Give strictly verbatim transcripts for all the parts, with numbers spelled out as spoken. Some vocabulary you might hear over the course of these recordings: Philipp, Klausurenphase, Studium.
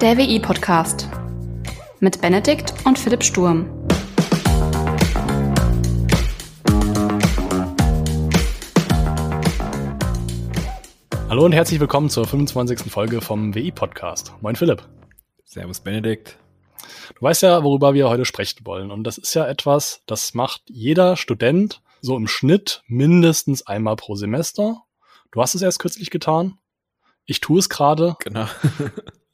Der W I Podcast mit Benedikt und Philipp Sturm. Hallo und herzlich willkommen zur fünfundzwanzigsten Folge vom W I Podcast. Moin Philipp. Servus Benedikt. Du weißt ja, worüber wir heute sprechen wollen, und das ist ja etwas, das macht jeder Student so im Schnitt mindestens einmal pro Semester. Du hast es erst kürzlich getan. Ich tue es gerade. Genau.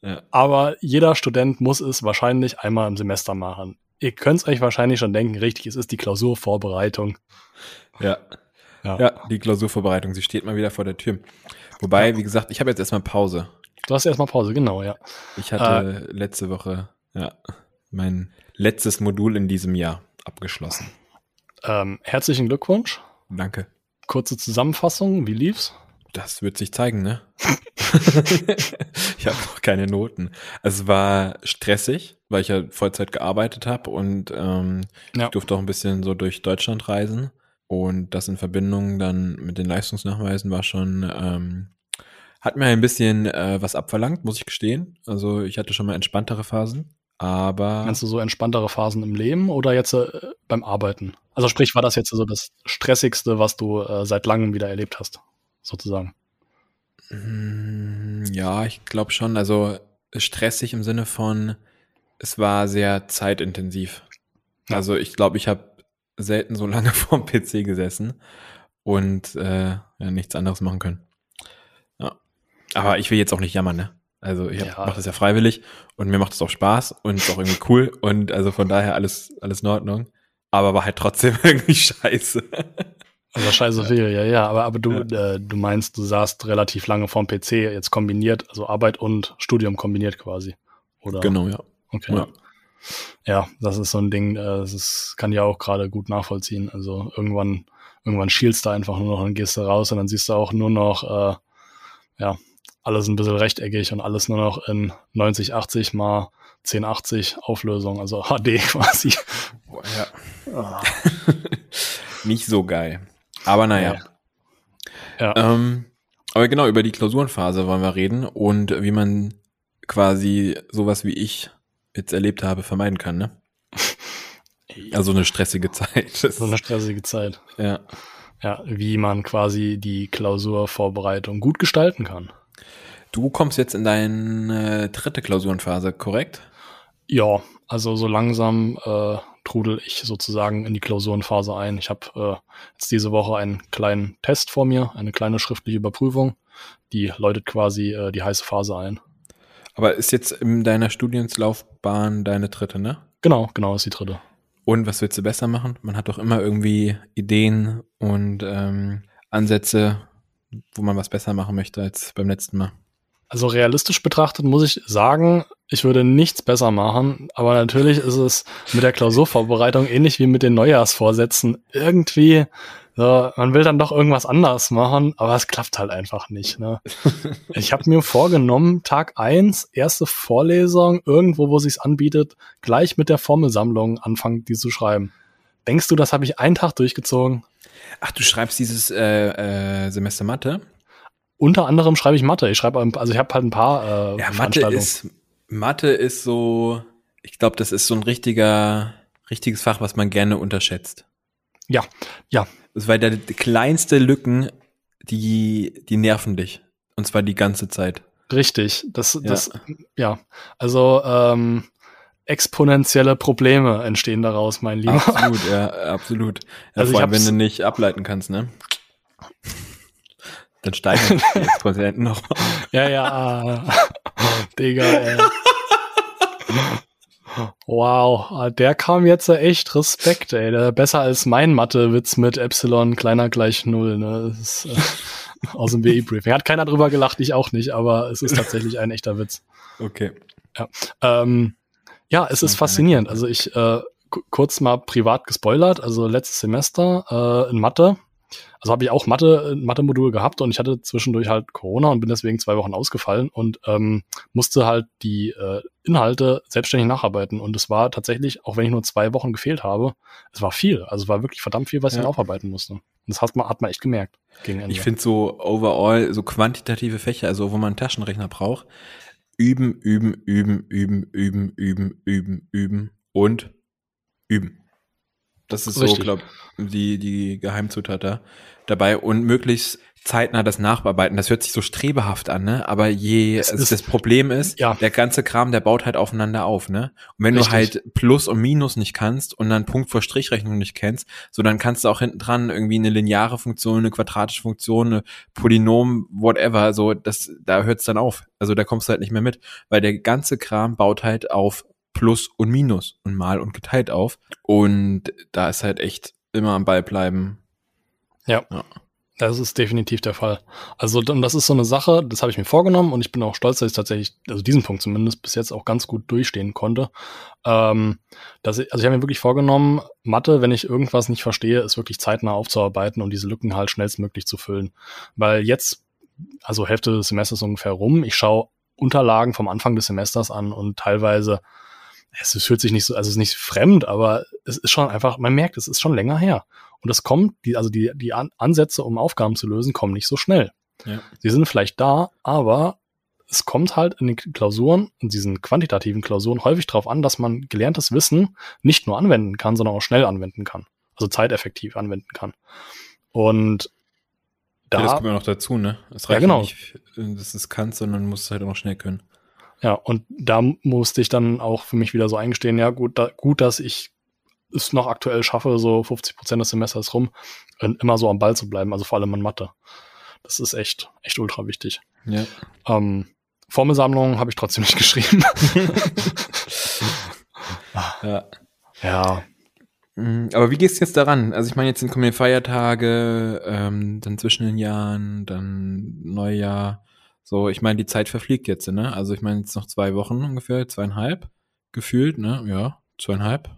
Ja. Aber jeder Student muss es wahrscheinlich einmal im Semester machen. Ihr könnt es euch wahrscheinlich schon denken, richtig, es ist die Klausurvorbereitung. Ja. Ja. Ja, die Klausurvorbereitung, sie steht mal wieder vor der Tür. Wobei, ja. Wie gesagt, ich habe jetzt erstmal Pause. Du hast erstmal Pause, genau, ja. Ich hatte äh, letzte Woche ja, mein letztes Modul in diesem Jahr abgeschlossen. Ähm, herzlichen Glückwunsch. Danke. Kurze Zusammenfassung, wie lief's? Das wird sich zeigen, ne? Ich habe noch keine Noten. Es war stressig, weil ich ja Vollzeit gearbeitet habe und ähm, ja. ich durfte auch ein bisschen so durch Deutschland reisen. Und das in Verbindung dann mit den Leistungsnachweisen war schon, ähm, hat mir ein bisschen äh, was abverlangt, muss ich gestehen. Also ich hatte schon mal entspanntere Phasen, aber... Meinst du so entspanntere Phasen im Leben oder jetzt äh, beim Arbeiten? Also sprich, war das jetzt so das Stressigste, was du äh, seit langem wieder erlebt hast, sozusagen? Ja, ich glaube schon. Also stressig im Sinne von, es war sehr zeitintensiv. Ja. Also ich glaube, ich habe selten so lange vorm P C gesessen und äh, ja, nichts anderes machen können. Ja. Aber ich will jetzt auch nicht jammern, ne? Also ich ja. mache das ja freiwillig und mir macht es auch Spaß und ist auch irgendwie cool und also von daher alles alles in Ordnung. Aber war halt trotzdem irgendwie scheiße. Also scheiße viel, ja, ja. Aber, aber du, ja. Äh, du meinst, du saßt relativ lange vorm P C, jetzt kombiniert, also Arbeit und Studium kombiniert quasi, oder? Genau, ja. Okay. Ja. Ja, das ist so ein Ding, das kann ich auch gerade gut nachvollziehen. Also irgendwann, irgendwann schielst du einfach nur noch und gehst da raus und dann siehst du auch nur noch, äh, ja, alles ein bisschen rechteckig und alles nur noch in neunzig achtzig mal zehn achtzig Auflösung, also H D quasi. Boah, ja. Oh. Nicht so geil, aber naja. Ja. Ja. Ähm, aber genau, über die Klausurenphase wollen wir reden und wie man quasi sowas wie ich jetzt erlebt habe, vermeiden kann, ne? Also eine stressige Zeit. So eine stressige Zeit. Ja. Ja, wie man quasi die Klausurvorbereitung gut gestalten kann. Du kommst jetzt in deine dritte Klausurenphase, korrekt? Ja, also so langsam äh, trudel ich sozusagen in die Klausurenphase ein. Ich habe äh, jetzt diese Woche einen kleinen Test vor mir, eine kleine schriftliche Überprüfung, die läutet quasi äh, die heiße Phase ein. Aber ist jetzt in deiner Studienslaufbahn deine dritte, ne? Genau, genau, ist die dritte. Und was willst du besser machen? Man hat doch immer irgendwie Ideen und ähm, Ansätze, wo man was besser machen möchte als beim letzten Mal. Also realistisch betrachtet muss ich sagen, ich würde nichts besser machen. Aber natürlich ist es mit der Klausurvorbereitung ähnlich wie mit den Neujahrsvorsätzen. Irgendwie, so, man will dann doch irgendwas anders machen, aber es klappt halt einfach nicht, ne? Ich habe mir vorgenommen, Tag eins, erste Vorlesung, irgendwo, wo es sich anbietet, gleich mit der Formelsammlung anfangen, die zu schreiben. Denkst du, das habe ich einen Tag durchgezogen? Ach, du schreibst dieses äh, äh, Semester Mathe? Unter anderem schreibe ich Mathe. Ich schreibe, also ich habe halt ein paar äh, ja, Mathe ist, Mathe ist so, ich glaube, das ist so ein richtiger, richtiges Fach, was man gerne unterschätzt. Ja, ja. Das war der kleinste Lücken, die, die nerven dich. Und zwar die ganze Zeit. Richtig. Das, ja. das, ja. Also, ähm, exponentielle Probleme entstehen daraus, mein Lieber. Absolut, ja, absolut. Ja, also vor allem, wenn du nicht ableiten kannst, ne? Dann steigen die Exponenten noch. Ja, ja. Digga, ey. Wow, der kam jetzt echt, Respekt, ey. Der besser als mein Mathe-Witz mit Epsilon kleiner gleich null, ne? Das ist, äh, aus dem W I-Briefing. Hat keiner drüber gelacht, ich auch nicht, aber es ist tatsächlich ein echter Witz. Okay. Ja, ähm, ja es ist faszinierend. Also ich, äh, k- kurz mal privat gespoilert, also letztes Semester äh, in Mathe, also habe ich auch Mathe, Mathe-Modul gehabt und ich hatte zwischendurch halt Corona und bin deswegen zwei Wochen ausgefallen und ähm, musste halt die äh, Inhalte selbstständig nacharbeiten. Und es war tatsächlich, auch wenn ich nur zwei Wochen gefehlt habe, es war viel. Also es war wirklich verdammt viel, was ich ja. dann aufarbeiten musste. Und das hat man, hat man echt gemerkt. Gegen Ende. Ich finde so overall so quantitative Fächer, also wo man einen Taschenrechner braucht, üben, üben, üben, üben, üben, üben, üben, üben und üben. Das ist Richtig. So, glaube ich, die, die Geheimzutat da dabei. Und möglichst zeitnah das Nachbearbeiten. Das hört sich so strebehaft an, ne? Aber je das, also ist, das Problem ist, ja. Der ganze Kram, der baut halt aufeinander auf, ne? Und wenn Richtig. Du halt Plus und Minus nicht kannst und dann Punkt vor Strichrechnung nicht kennst, so dann kannst du auch hinten dran irgendwie eine lineare Funktion, eine quadratische Funktion, eine Polynom, whatever, so das, da hört's dann auf. Also da kommst du halt nicht mehr mit, weil der ganze Kram baut halt auf Plus und Minus und mal und geteilt auf. Und da ist halt echt immer am Ball bleiben. Ja, ja. Das ist definitiv der Fall. Also das ist so eine Sache, das habe ich mir vorgenommen und ich bin auch stolz, dass ich tatsächlich, also diesen Punkt zumindest, bis jetzt auch ganz gut durchstehen konnte. Ähm, dass ich, also ich habe mir wirklich vorgenommen, Mathe, wenn ich irgendwas nicht verstehe, ist wirklich zeitnah aufzuarbeiten und diese Lücken halt schnellstmöglich zu füllen. Weil jetzt, also Hälfte des Semesters ungefähr rum, ich schaue Unterlagen vom Anfang des Semesters an und teilweise Es, es fühlt sich nicht so, also es ist nicht fremd, aber es ist schon einfach, man merkt, es ist schon länger her. Und es kommt, die, also die, die Ansätze, um Aufgaben zu lösen, kommen nicht so schnell. Ja. Sie sind vielleicht da, aber es kommt halt in den Klausuren, in diesen quantitativen Klausuren, häufig darauf an, dass man gelerntes Wissen nicht nur anwenden kann, sondern auch schnell anwenden kann. Also zeiteffektiv anwenden kann. Und da. Ja, das kommt ja noch dazu, ne? Es reicht ja, genau. Nicht, dass du es kannst, sondern musst es halt auch noch schnell können. Ja, und da musste ich dann auch für mich wieder so eingestehen, ja gut, da, gut, dass ich es noch aktuell schaffe, so fünfzig Prozent des Semesters rum, und immer so am Ball zu bleiben, also vor allem in Mathe. Das ist echt, echt ultra wichtig. Ja. Ähm, Formelsammlung habe ich trotzdem nicht geschrieben. ja. ja. Aber wie gehst du jetzt daran? Also ich meine, jetzt kommen die Feiertage, ähm, dann zwischen den Jahren, dann Neujahr. So, ich meine, die Zeit verfliegt jetzt, ne? Also ich meine, jetzt noch zwei Wochen ungefähr, zweieinhalb gefühlt, ne? Ja, zweieinhalb.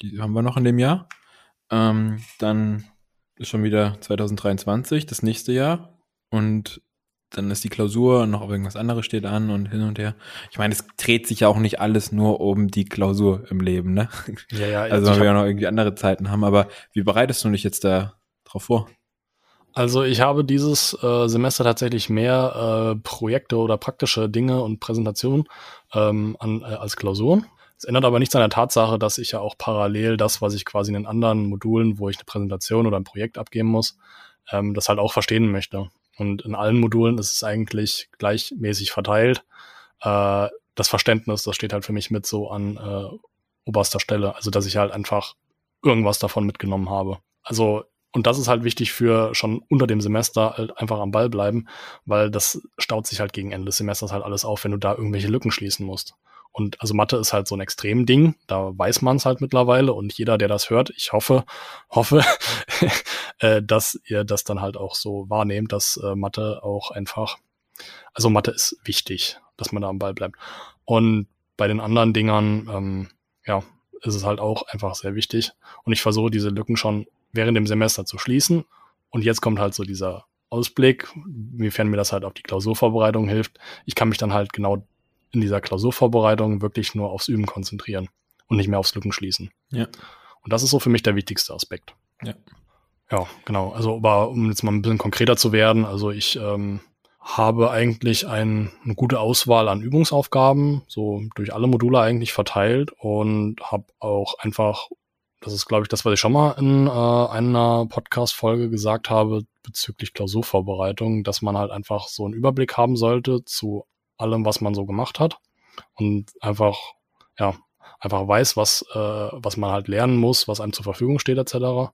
Die haben wir noch in dem Jahr. Ähm, dann ist schon wieder zwanzig dreiundzwanzig, das nächste Jahr. Und dann ist die Klausur und noch irgendwas anderes steht an und hin und her. Ich meine, es dreht sich ja auch nicht alles nur um die Klausur im Leben, ne? Ja, ja. Also weil wir ja noch irgendwie andere Zeiten haben. Aber wie bereitest du dich jetzt da drauf vor? Also ich habe dieses äh, Semester tatsächlich mehr äh, Projekte oder praktische Dinge und Präsentationen ähm, an, äh, als Klausuren. Es ändert aber nichts an der Tatsache, dass ich ja auch parallel das, was ich quasi in den anderen Modulen, wo ich eine Präsentation oder ein Projekt abgeben muss, ähm, das halt auch verstehen möchte. Und in allen Modulen ist es eigentlich gleichmäßig verteilt. Äh, das Verständnis, das steht halt für mich mit so an äh, oberster Stelle. Also dass ich halt einfach irgendwas davon mitgenommen habe. Also und das ist halt wichtig für schon unter dem Semester halt einfach am Ball bleiben, weil das staut sich halt gegen Ende des Semesters halt alles auf, wenn du da irgendwelche Lücken schließen musst. Und also Mathe ist halt so ein extrem Ding, da weiß man es halt mittlerweile und jeder, der das hört, ich hoffe, hoffe, äh, dass ihr das dann halt auch so wahrnehmt, dass äh, Mathe auch einfach, also Mathe ist wichtig, dass man da am Ball bleibt. Und bei den anderen Dingern, ähm, ja, ist es halt auch einfach sehr wichtig. Und ich versuche diese Lücken schon während dem Semester zu schließen. Und jetzt kommt halt so dieser Ausblick, inwiefern mir das halt auf die Klausurvorbereitung hilft. Ich kann mich dann halt genau in dieser Klausurvorbereitung wirklich nur aufs Üben konzentrieren und nicht mehr aufs Lücken schließen. Ja. Und das ist so für mich der wichtigste Aspekt. Ja, ja, genau. Also aber um jetzt mal ein bisschen konkreter zu werden, also ich ähm, habe eigentlich ein, eine gute Auswahl an Übungsaufgaben, so durch alle Module eigentlich verteilt und habe auch einfach das ist, glaube ich, das, was ich schon mal in äh, einer Podcast-Folge gesagt habe bezüglich Klausurvorbereitung, dass man halt einfach so einen Überblick haben sollte zu allem, was man so gemacht hat und einfach, ja, einfach weiß, was, äh, was man halt lernen muss, was einem zur Verfügung steht et cetera.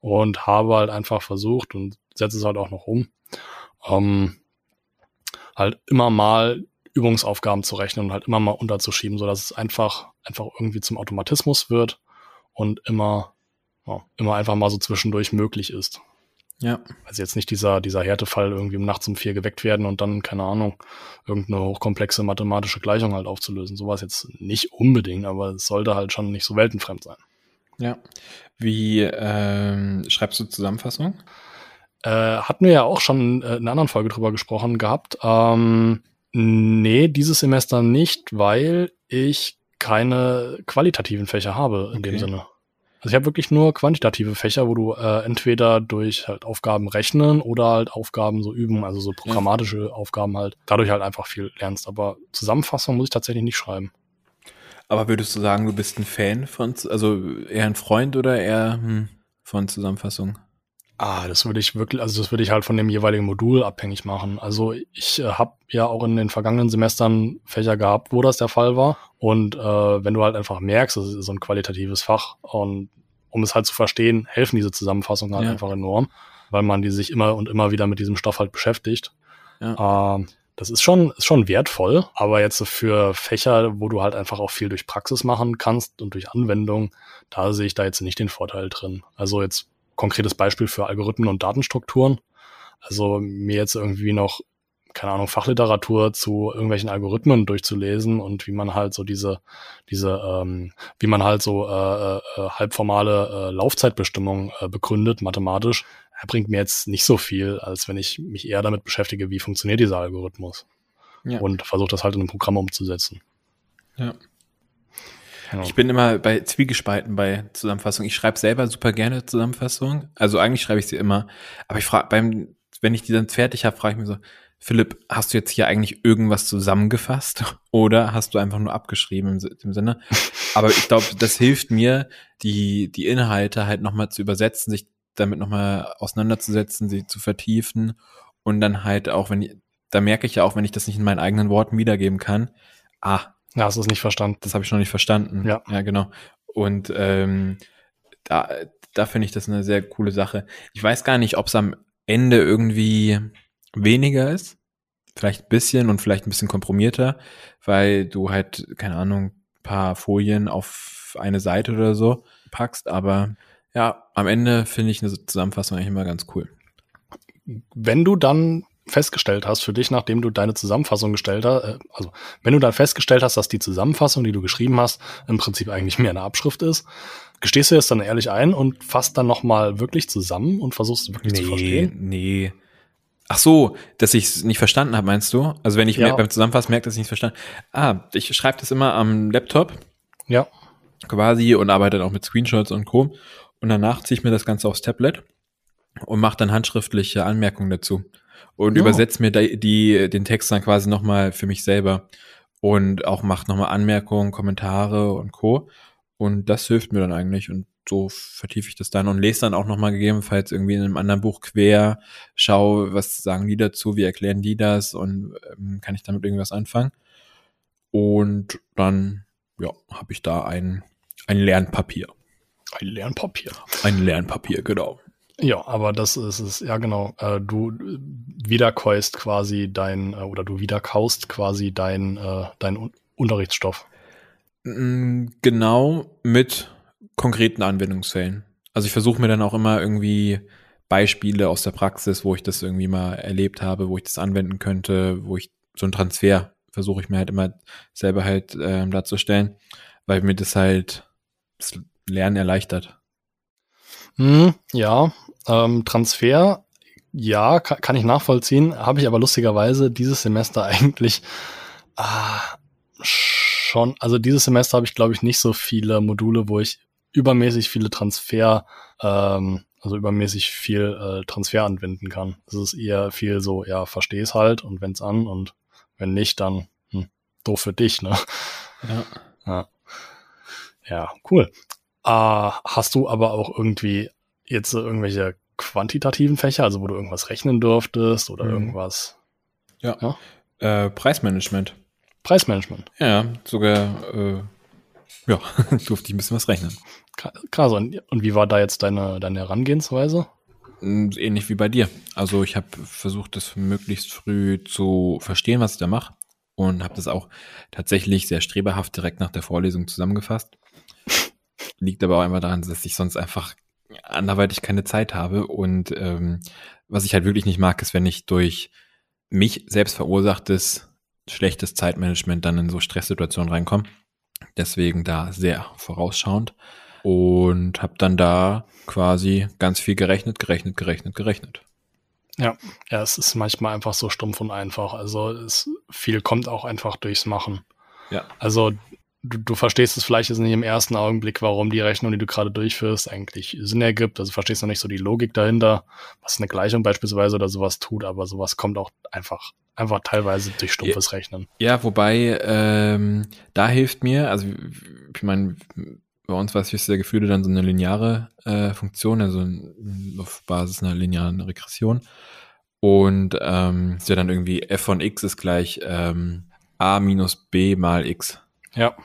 Und habe halt einfach versucht und setze es halt auch noch um, ähm, halt immer mal Übungsaufgaben zu rechnen und halt immer mal unterzuschieben, sodass es einfach, einfach irgendwie zum Automatismus wird. Und immer, ja, immer einfach mal so zwischendurch möglich ist. Ja. Also jetzt nicht dieser, dieser Härtefall irgendwie um nachts um vier geweckt werden und dann, keine Ahnung, irgendeine hochkomplexe mathematische Gleichung halt aufzulösen. Sowas jetzt nicht unbedingt, aber es sollte halt schon nicht so weltenfremd sein. Ja. Wie ähm, schreibst du Zusammenfassung? Äh, hatten wir ja auch schon äh, in einer anderen Folge drüber gesprochen gehabt. Ähm, nee, dieses Semester nicht, weil ich keine qualitativen Fächer habe in okay. dem Sinne. Also ich habe wirklich nur quantitative Fächer, wo du äh, entweder durch halt Aufgaben rechnen oder halt Aufgaben so üben, also so programmatische ja. Aufgaben halt, dadurch halt einfach viel lernst. Aber Zusammenfassung muss ich tatsächlich nicht schreiben. Aber würdest du sagen, du bist ein Fan von, also eher ein Freund oder eher hm, von Zusammenfassung? Ah, das würde ich wirklich, also das würde ich halt von dem jeweiligen Modul abhängig machen. Also ich äh, habe ja auch in den vergangenen Semestern Fächer gehabt, wo das der Fall war. Und äh, wenn du halt einfach merkst, das ist so ein qualitatives Fach und um es halt zu verstehen, helfen diese Zusammenfassungen halt ja. einfach enorm, weil man die sich immer und immer wieder mit diesem Stoff halt beschäftigt. Ja. Äh, das ist schon, ist schon wertvoll, aber jetzt für Fächer, wo du halt einfach auch viel durch Praxis machen kannst und durch Anwendung, da sehe ich da jetzt nicht den Vorteil drin. Also jetzt konkretes Beispiel für Algorithmen und Datenstrukturen. Also mir jetzt irgendwie noch, keine Ahnung, Fachliteratur zu irgendwelchen Algorithmen durchzulesen und wie man halt so diese, diese, ähm, wie man halt so äh, äh, halbformale äh, Laufzeitbestimmung äh, begründet, mathematisch, bringt mir jetzt nicht so viel, als wenn ich mich eher damit beschäftige, wie funktioniert dieser Algorithmus. Ja. Und versuche das halt in einem Programm umzusetzen. Ja. Genau. Ich bin immer bei Zwiegespalten bei Zusammenfassung. Ich schreibe selber super gerne Zusammenfassung. Also eigentlich schreibe ich sie immer. Aber ich frage beim, wenn ich die dann fertig habe, frage ich mich so, Philipp, hast du jetzt hier eigentlich irgendwas zusammengefasst oder hast du einfach nur abgeschrieben im, im Sinne? Aber ich glaube, das hilft mir, die, die Inhalte halt nochmal zu übersetzen, sich damit nochmal auseinanderzusetzen, sie zu vertiefen und dann halt auch, wenn ich, da merke ich ja auch, wenn ich das nicht in meinen eigenen Worten wiedergeben kann, ah, ja, hast du es nicht verstanden? Das habe ich noch nicht verstanden. Ja, ja genau. Und ähm, da, da finde ich das eine sehr coole Sache. Ich weiß gar nicht, ob es am Ende irgendwie weniger ist. Vielleicht ein bisschen und vielleicht ein bisschen komprimierter, weil du halt, keine Ahnung, ein paar Folien auf eine Seite oder so packst. Aber ja, am Ende finde ich eine Zusammenfassung eigentlich immer ganz cool. Wenn du dann festgestellt hast für dich, nachdem du deine Zusammenfassung gestellt hast, also wenn du dann festgestellt hast, dass die Zusammenfassung, die du geschrieben hast, im Prinzip eigentlich mehr eine Abschrift ist, gestehst du das dann ehrlich ein und fasst dann nochmal wirklich zusammen und versuchst es wirklich nee, zu verstehen? Nee, nee. Ach so, dass ich es nicht verstanden habe, meinst du? Also wenn ich ja. beim Zusammenfassen merke, dass ich es nicht verstanden habe. Ah, ich schreibe das immer am Laptop. Ja. Quasi und arbeite dann auch mit Screenshots und Co. Und danach ziehe ich mir das Ganze aufs Tablet und mache dann handschriftliche Anmerkungen dazu. Und oh. übersetze mir die, die, den Text dann quasi nochmal für mich selber. Und auch macht nochmal Anmerkungen, Kommentare und Co. Und das hilft mir dann eigentlich. Und so vertiefe ich das dann und lese dann auch nochmal gegebenenfalls irgendwie in einem anderen Buch quer. Schau, was sagen die dazu, wie erklären die das und ähm, kann ich damit irgendwas anfangen. Und dann, ja, habe ich da ein, ein Lernpapier. Ein Lernpapier. Ein Lernpapier, genau. Ja, aber das ist es, ja genau, äh, du wiederkäust quasi dein, äh, oder du wiederkaust quasi dein, äh, dein Un- Unterrichtsstoff. Genau, mit konkreten Anwendungsfällen. Also ich versuche mir dann auch immer irgendwie Beispiele aus der Praxis, wo ich das irgendwie mal erlebt habe, wo ich das anwenden könnte, wo ich so einen Transfer versuche ich mir halt immer selber halt äh, darzustellen, weil mir das halt das Lernen erleichtert. Hm, ja, ähm, Transfer, ja, kann, kann ich nachvollziehen, habe ich aber lustigerweise dieses Semester eigentlich ah, schon, also dieses Semester habe ich, glaube ich, nicht so viele Module, wo ich übermäßig viele Transfer, ähm, also übermäßig viel äh, Transfer anwenden kann. Es ist eher viel so, ja, versteh's halt und wenn's an und wenn nicht, dann hm, doof für dich, ne? Ja. Ja, ja cool. Uh, hast du aber auch irgendwie jetzt so irgendwelche quantitativen Fächer, also wo du irgendwas rechnen durftest oder mhm. irgendwas? Ja, ja? Äh, Preismanagement. Preismanagement? Ja, sogar, äh, ja, durfte ich ein bisschen was rechnen. Krass, und, und wie war da jetzt deine, deine Herangehensweise? Ähnlich wie bei dir. Also ich habe versucht, das möglichst früh zu verstehen, was ich da mache und habe das auch tatsächlich sehr streberhaft direkt nach der Vorlesung zusammengefasst. Liegt aber auch einfach daran, dass ich sonst einfach anderweitig keine Zeit habe. Und ähm, was ich halt wirklich nicht mag, ist, wenn ich durch mich selbst verursachtes, schlechtes Zeitmanagement dann in so Stresssituationen reinkomme. Deswegen da sehr vorausschauend. Und habe dann da quasi ganz viel gerechnet, gerechnet, gerechnet, gerechnet. Ja, ja, es ist manchmal einfach so stumpf und einfach. Also es, viel kommt auch einfach durchs Machen. Ja. Also du, du verstehst es vielleicht jetzt nicht im ersten Augenblick, warum die Rechnung, die du gerade durchführst, eigentlich Sinn ergibt. Also verstehst noch nicht so die Logik dahinter, was eine Gleichung beispielsweise oder sowas tut, aber sowas kommt auch einfach einfach teilweise durch stumpfes Rechnen. Ja, wobei ähm, da hilft mir, also ich meine, bei uns war es höchste der Gefühle dann so eine lineare äh, Funktion, also auf Basis einer linearen Regression. Und ähm, ist ja dann irgendwie f von x ist gleich ähm, a minus b mal x. Ja.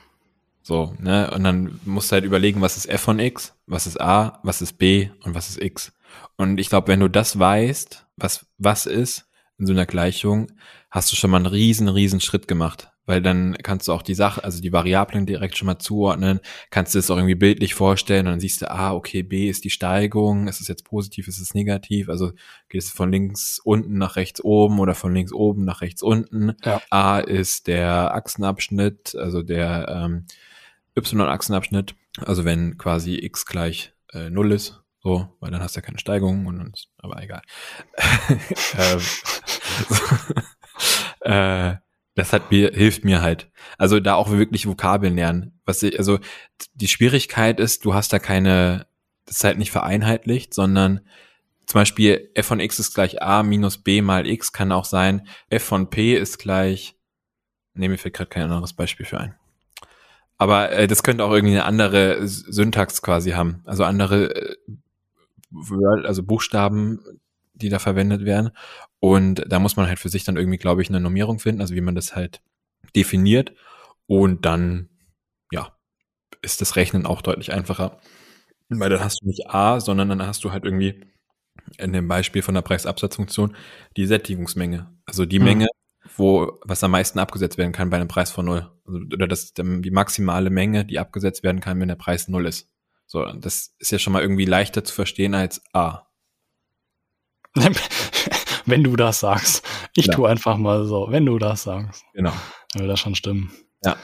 So, ne? Und dann musst du halt überlegen, was ist f von x, was ist a, was ist b und was ist x. Und ich glaube, wenn du das weißt, was was ist in so einer Gleichung, hast du schon mal einen riesen, riesen Schritt gemacht. Weil dann kannst du auch die Sache, also die Variablen direkt schon mal zuordnen, kannst du das auch irgendwie bildlich vorstellen und dann siehst du, ah, okay, B ist die Steigung, ist es jetzt positiv, ist es negativ, also gehst du von links unten nach rechts oben oder von links oben nach rechts unten. Ja. A ist der Achsenabschnitt, also der ähm, Y-Achsenabschnitt, also wenn quasi x gleich äh, null ist, so, weil dann hast du ja keine Steigung und uns, aber egal. ähm, so, äh, Das hat mir, hilft mir halt. Also da auch wirklich Vokabeln lernen. Was ich, also die Schwierigkeit ist, du hast da keine, das ist halt nicht vereinheitlicht, sondern zum Beispiel f von x ist gleich a minus b mal x kann auch sein, f von p ist gleich, nee, mir fällt gerade kein anderes Beispiel für ein. Aber äh, das könnte auch irgendwie eine andere Syntax quasi haben. Also andere äh, Word, also Buchstaben, die da verwendet werden. Und da muss man halt für sich dann irgendwie, glaube ich, eine Normierung finden, also wie man das halt definiert. Und dann, ja, ist das Rechnen auch deutlich einfacher. Weil dann hast du nicht A, sondern dann hast du halt irgendwie in dem Beispiel von der Preisabsatzfunktion die Sättigungsmenge. Also die mhm. Menge, wo was am meisten abgesetzt werden kann bei einem Preis von null. Also, oder das die maximale Menge, die abgesetzt werden kann, wenn der Preis null ist. So, das ist ja schon mal irgendwie leichter zu verstehen als A. Wenn du das sagst. Ich ja. tue einfach mal so, wenn du das sagst. Genau. Dann will das schon stimmen. Ja.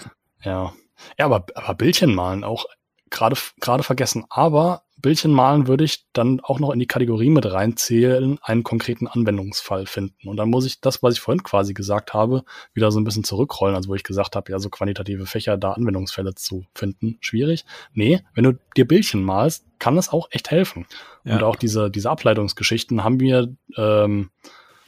Ja, ja, aber, aber Bildchen malen auch gerade gerade vergessen. Aber Bildchen malen würde ich dann auch noch in die Kategorie mit reinzählen, einen konkreten Anwendungsfall finden. Und dann muss ich das, was ich vorhin quasi gesagt habe, wieder so ein bisschen zurückrollen. Also wo ich gesagt habe, ja, so quantitative Fächer, da Anwendungsfälle zu finden, schwierig. Nee, wenn du dir Bildchen malst, kann das auch echt helfen. Ja. Und auch diese, diese Ableitungsgeschichten haben wir ähm,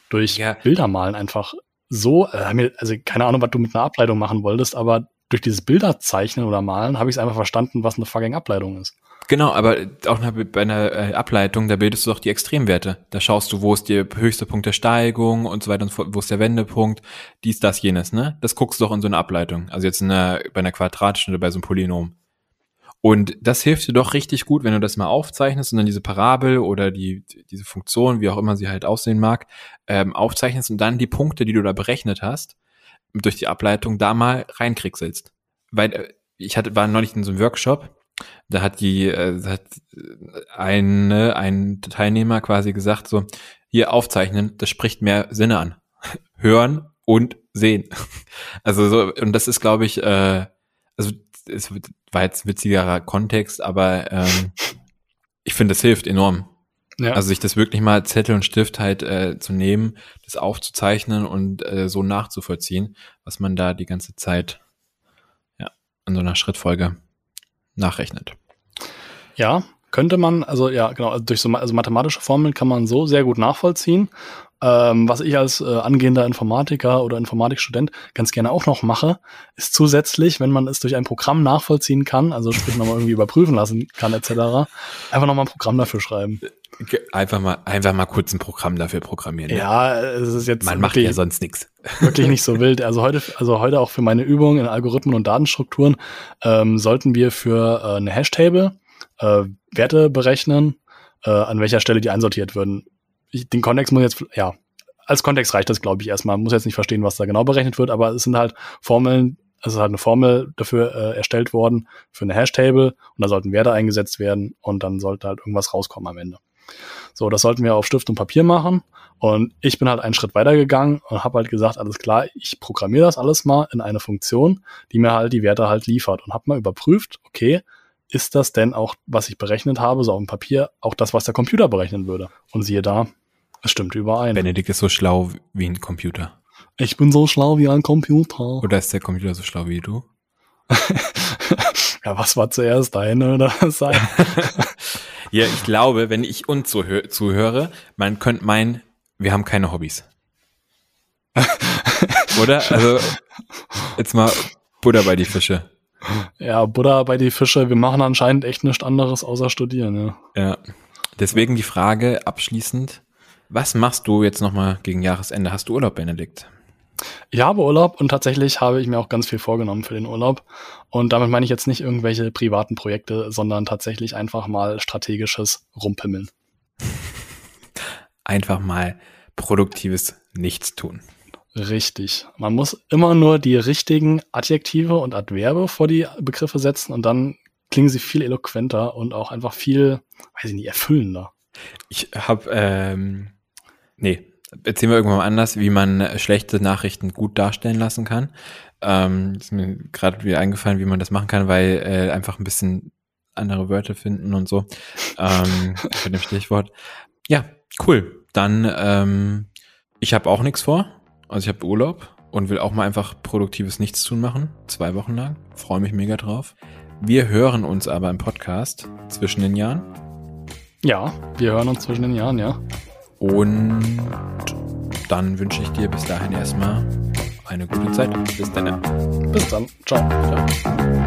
durch ja. Bildermalen einfach so, äh, also keine Ahnung, was du mit einer Ableitung machen wolltest, aber durch dieses Bilderzeichnen oder Malen habe ich es einfach verstanden, was eine fucking Ableitung ist. Genau, aber auch bei einer Ableitung, da bildest du doch die Extremwerte. Da schaust du, wo ist der höchste Punkt der Steigung und so weiter und so fort, wo ist der Wendepunkt, dies, das, jenes, ne? Das guckst du doch in so einer Ableitung. Also jetzt in einer, bei einer quadratischen oder bei so einem Polynom. Und das hilft dir doch richtig gut, wenn du das mal aufzeichnest und dann diese Parabel oder die diese Funktion, wie auch immer sie halt aussehen mag, ähm, aufzeichnest und dann die Punkte, die du da berechnet hast, durch die Ableitung da mal reinkriegselst. Weil ich hatte war neulich in so einem Workshop, da hat die äh, hat eine, ein Teilnehmer quasi gesagt, so, hier aufzeichnen, das spricht mehr Sinne an. Hören und sehen. Also so, und das ist, glaube ich, äh, also es war jetzt ein witzigerer Kontext, aber ähm, ich finde, das hilft enorm. Ja. Also sich das wirklich mal Zettel und Stift halt äh, zu nehmen, das aufzuzeichnen und äh, so nachzuvollziehen, was man da die ganze Zeit ja in so einer Schrittfolge nachrechnet. Ja, könnte man, also ja, genau, also durch so also mathematische Formeln kann man so sehr gut nachvollziehen. Ähm, was ich als äh, angehender Informatiker oder Informatikstudent ganz gerne auch noch mache, ist zusätzlich, wenn man es durch ein Programm nachvollziehen kann, also sprich nochmal irgendwie überprüfen lassen kann et cetera, einfach nochmal ein Programm dafür schreiben. Einfach mal, einfach mal kurz ein Programm dafür programmieren. Ne? Ja, es ist jetzt. Man macht ja sonst nichts. Wirklich nicht so wild. Also heute, also heute auch für meine Übung in Algorithmen und Datenstrukturen ähm, sollten wir für äh, eine Hashtable äh, Werte berechnen, äh, an welcher Stelle die einsortiert würden. Ich, den Kontext muss jetzt, ja, als Kontext reicht das, glaube ich, erstmal. Man muss jetzt nicht verstehen, was da genau berechnet wird, aber es sind halt Formeln, es ist halt eine Formel dafür äh, erstellt worden für eine Hashtable und da sollten Werte eingesetzt werden und dann sollte halt irgendwas rauskommen am Ende. So, das sollten wir auf Stift und Papier machen und ich bin halt einen Schritt weiter gegangen und habe halt gesagt, alles klar, ich programmiere das alles mal in eine Funktion, die mir halt die Werte halt liefert und habe mal überprüft, okay, ist das denn auch, was ich berechnet habe, so auf dem Papier, auch das, was der Computer berechnen würde? Und siehe da, es stimmt überein. Benedikt ist so schlau wie ein Computer. Ich bin so schlau wie ein Computer. Oder ist der Computer so schlau wie du? Ja, was war zuerst, eine oder das eine? Ja, ich glaube, wenn ich uns so hö- zuhöre, man könnte meinen, wir haben keine Hobbys. Oder? Also, jetzt mal Butter bei die Fische. Ja, Butter bei die Fische. Wir machen anscheinend echt nichts anderes außer studieren. Ja, ja. Deswegen die Frage abschließend. Was machst du jetzt nochmal gegen Jahresende? Hast du Urlaub, Benedikt? Ich habe Urlaub und tatsächlich habe ich mir auch ganz viel vorgenommen für den Urlaub. Und damit meine ich jetzt nicht irgendwelche privaten Projekte, sondern tatsächlich einfach mal strategisches Rumpimmeln. Einfach mal produktives Nichtstun. Richtig. Man muss immer nur die richtigen Adjektive und Adverbe vor die Begriffe setzen und dann klingen sie viel eloquenter und auch einfach viel, weiß ich nicht, erfüllender. Ich habe, ähm, nee, erzählen wir irgendwann mal anders, wie man schlechte Nachrichten gut darstellen lassen kann. Ähm, ist mir gerade wieder eingefallen, wie man das machen kann, weil äh, einfach ein bisschen andere Wörter finden und so. Ähm, mit dem Stichwort. Ja, cool. Dann, ähm, ich habe auch nichts vor. Also ich habe Urlaub und will auch mal einfach produktives Nichtstun machen. Zwei Wochen lang. Freue mich mega drauf. Wir hören uns aber im Podcast zwischen den Jahren. Ja, wir hören uns zwischen den Jahren, ja. Und dann wünsche ich dir bis dahin erstmal eine gute Zeit. Bis dann. Bis dann. Ciao. Ciao.